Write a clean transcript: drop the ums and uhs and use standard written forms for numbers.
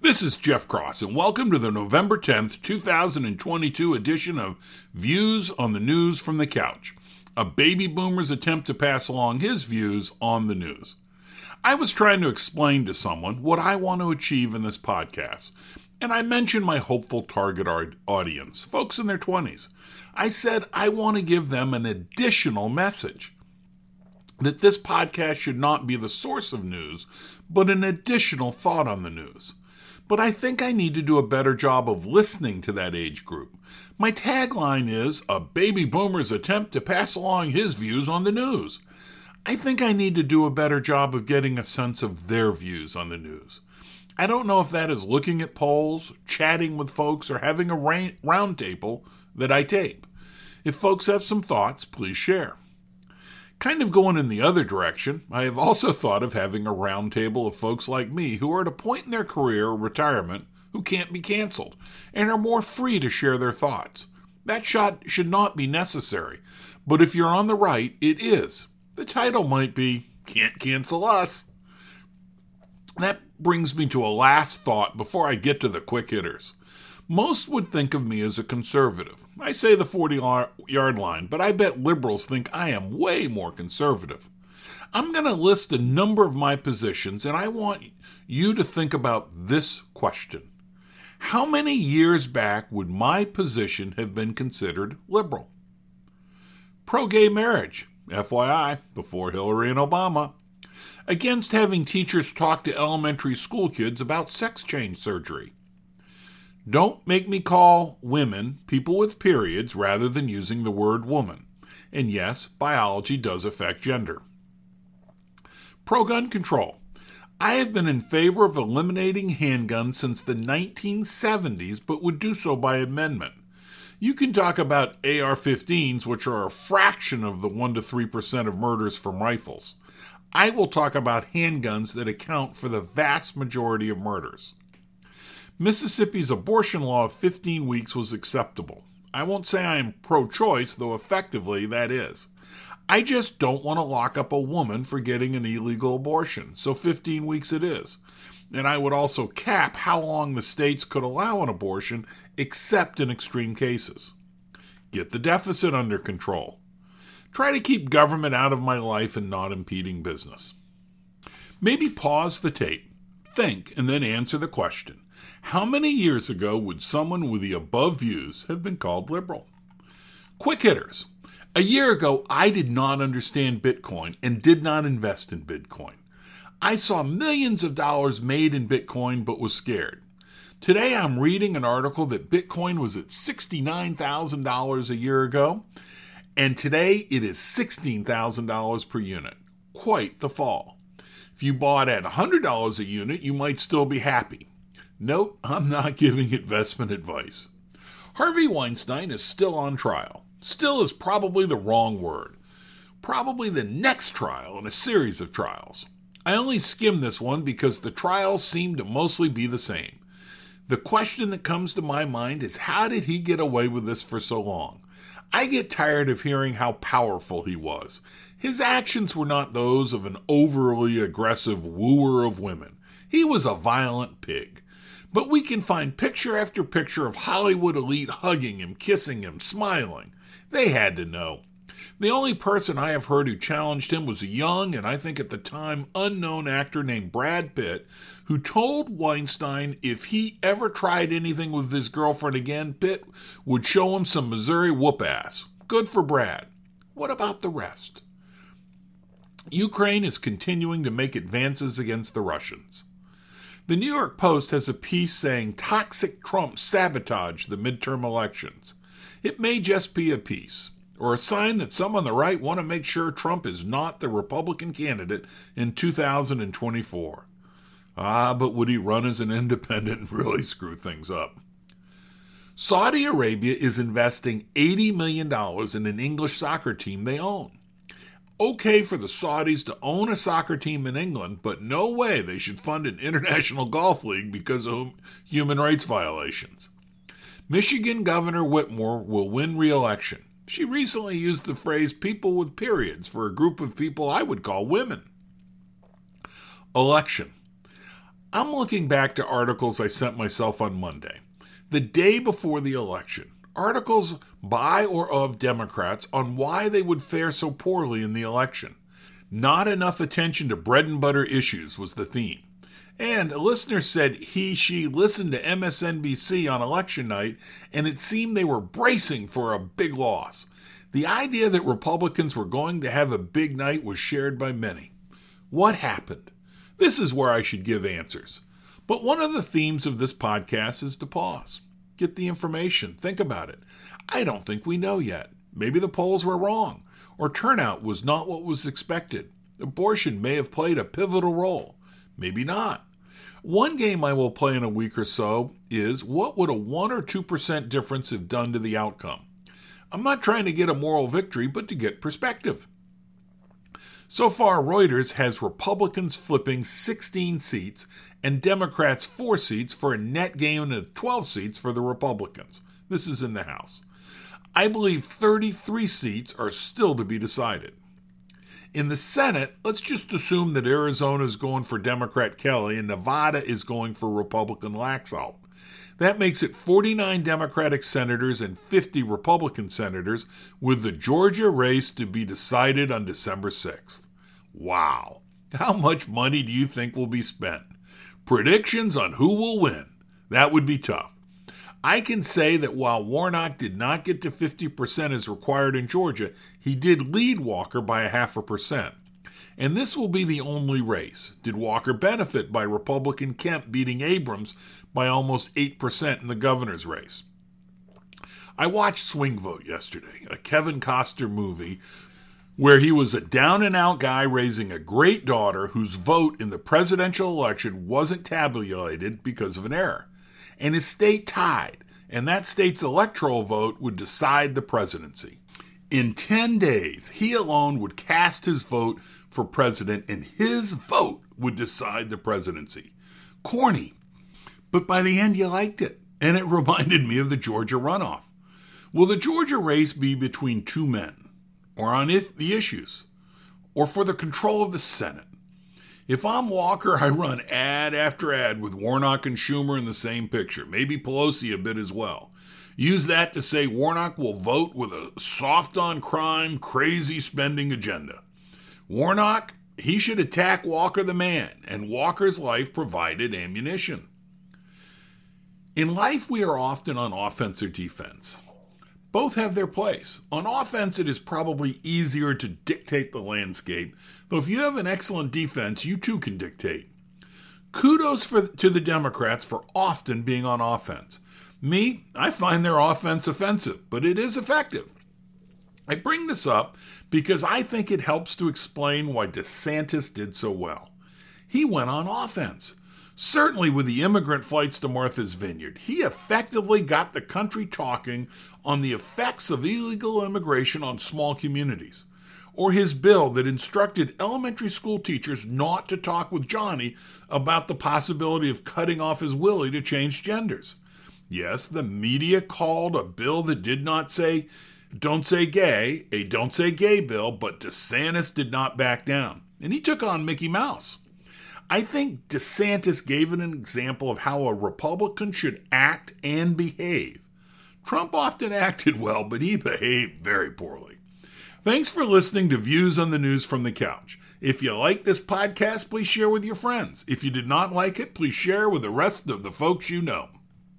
This is Jeff Cross, and welcome to the November 10th, 2022 edition of Views on the News from the Couch, a baby boomer's attempt to pass along his views on the news. I was trying to explain to someone what I want to achieve in this podcast, and I mentioned my hopeful target audience, folks in their 20s. I said I want to give them an additional message, that this podcast should not be the source of news, but an additional thought on the news. But I think I need to do a better job of listening to that age group. My tagline is, a baby boomer's attempt to pass along his views on the news. I think I need to do a better job of getting a sense of their views on the news. I don't know if that is looking at polls, chatting with folks, or having a roundtable that I tape. If folks have some thoughts, please share. Kind of going in the other direction, I have also thought of having a roundtable of folks like me who are at a point in their career or retirement who can't be canceled and are more free to share their thoughts. That shot should not be necessary, but if you're on the right, it is. The title might be, Can't Cancel Us. That brings me to a last thought before I get to the quick hitters. Most would think of me as a conservative. I say the 40-yard line, but I bet liberals think I am way more conservative. I'm going to list a number of my positions, and I want you to think about this question. How many years back would my position have been considered liberal? Pro-gay marriage, FYI, before Hillary and Obama. Against having teachers talk to elementary school kids about sex change surgery. Don't make me call women people with periods rather than using the word woman. And yes, biology does affect gender. Pro-gun control. I have been in favor of eliminating handguns since the 1970s, but would do so by amendment. You can talk about AR-15s, which are a fraction of the 1 to 3% of murders from rifles. I will talk about handguns that account for the vast majority of murders. Mississippi's abortion law of 15 weeks was acceptable. I won't say I am pro-choice, though effectively that is. I just don't want to lock up a woman for getting an illegal abortion, so 15 weeks it is. And I would also cap how long the states could allow an abortion, except in extreme cases. Get the deficit under control. Try to keep government out of my life and not impeding business. Maybe pause the tape, think, and then answer the question. How many years ago would someone with the above views have been called liberal? Quick hitters. A year ago, I did not understand Bitcoin and did not invest in Bitcoin. I saw millions of dollars made in Bitcoin but was scared. Today, I'm reading an article that Bitcoin was at $69,000 a year ago, and today it is $16,000 per unit. Quite the fall. If you bought at $100 a unit, you might still be happy. Note, I'm not giving investment advice. Harvey Weinstein is still on trial. Still is probably the wrong word. Probably the next trial in a series of trials. I only skimmed this one because the trials seem to mostly be the same. The question that comes to my mind is, how did he get away with this for so long? I get tired of hearing how powerful he was. His actions were not those of an overly aggressive wooer of women. He was a violent pig. But we can find picture after picture of Hollywood elite hugging him, kissing him, smiling. They had to know. The only person I have heard who challenged him was a young, and I think at the time, unknown actor named Brad Pitt, who told Weinstein if he ever tried anything with his girlfriend again, Pitt would show him some Missouri whoop-ass. Good for Brad. What about the rest? Ukraine is continuing to make advances against the Russians. The New York Post has a piece saying toxic Trump sabotaged the midterm elections. It may just be a piece, or a sign that some on the right want to make sure Trump is not the Republican candidate in 2024. But would he run as an independent and really screw things up? Saudi Arabia is investing $80 million in an English soccer team they own. Okay for the Saudis to own a soccer team in England, but no way they should fund an international golf league because of human rights violations. Michigan Governor Whitmore will win re-election. She recently used the phrase people with periods for a group of people I would call women. Election. I'm looking back to articles I sent myself on Monday, the day before the election. Articles by or of Democrats on why they would fare so poorly in the election. Not enough attention to bread and butter issues was the theme. And a listener said she listened to MSNBC on election night, and it seemed they were bracing for a big loss. The idea that Republicans were going to have a big night was shared by many. What happened? This is where I should give answers. But one of the themes of this podcast is to pause. Get the information. Think about it. I don't think we know yet. Maybe the polls were wrong, or turnout was not what was expected. Abortion may have played a pivotal role. Maybe not. One game I will play in a week or so is, what would a 1 or 2% difference have done to the outcome? I'm not trying to get a moral victory, but to get perspective. So far, Reuters has Republicans flipping 16 seats and Democrats 4 seats for a net gain of 12 seats for the Republicans. This is in the House. I believe 33 seats are still to be decided. In the Senate, let's just assume that Arizona is going for Democrat Kelly and Nevada is going for Republican Laxalt. That makes it 49 Democratic senators and 50 Republican senators, with the Georgia race to be decided on December 6th. Wow. How much money do you think will be spent? Predictions on who will win. That would be tough. I can say that while Warnock did not get to 50% as required in Georgia, he did lead Walker by 0.5%. And this will be the only race. Did Walker benefit by Republican Kemp beating Abrams by almost 8% in the governor's race? I watched Swing Vote yesterday, a Kevin Costner movie where he was a down-and-out guy raising a great daughter whose vote in the presidential election wasn't tabulated because of an error. And his state tied, and that state's electoral vote would decide the presidency. In 10 days, he alone would cast his vote for president, and his vote would decide the presidency. Corny, but by the end you liked it, and it reminded me of the Georgia runoff. Will the Georgia race be between two men, or on the issues, or for the control of the Senate? If I'm Walker, I run ad after ad with Warnock and Schumer in the same picture, maybe Pelosi a bit as well. Use that to say Warnock will vote with a soft on crime, crazy spending agenda. Warnock, he should attack Walker the man, and Walker's life provided ammunition. In life, we are often on offense or defense. Both have their place. On offense, it is probably easier to dictate the landscape, though if you have an excellent defense, you too can dictate. Kudos to the Democrats for often being on offense. Me, I find their offense offensive, but it is effective. I bring this up because I think it helps to explain why DeSantis did so well. He went on offense. Certainly with the immigrant flights to Martha's Vineyard, he effectively got the country talking on the effects of illegal immigration on small communities. Or his bill that instructed elementary school teachers not to talk with Johnny about the possibility of cutting off his willy to change genders. Yes, the media called a bill that did not say "Don't Say Gay" a "Don't Say Gay" bill, but DeSantis did not back down, and he took on Mickey Mouse. I think DeSantis gave an example of how a Republican should act and behave. Trump often acted well, but he behaved very poorly. Thanks for listening to Views on the News from the Couch. If you like this podcast, please share with your friends. If you did not like it, please share with the rest of the folks you know.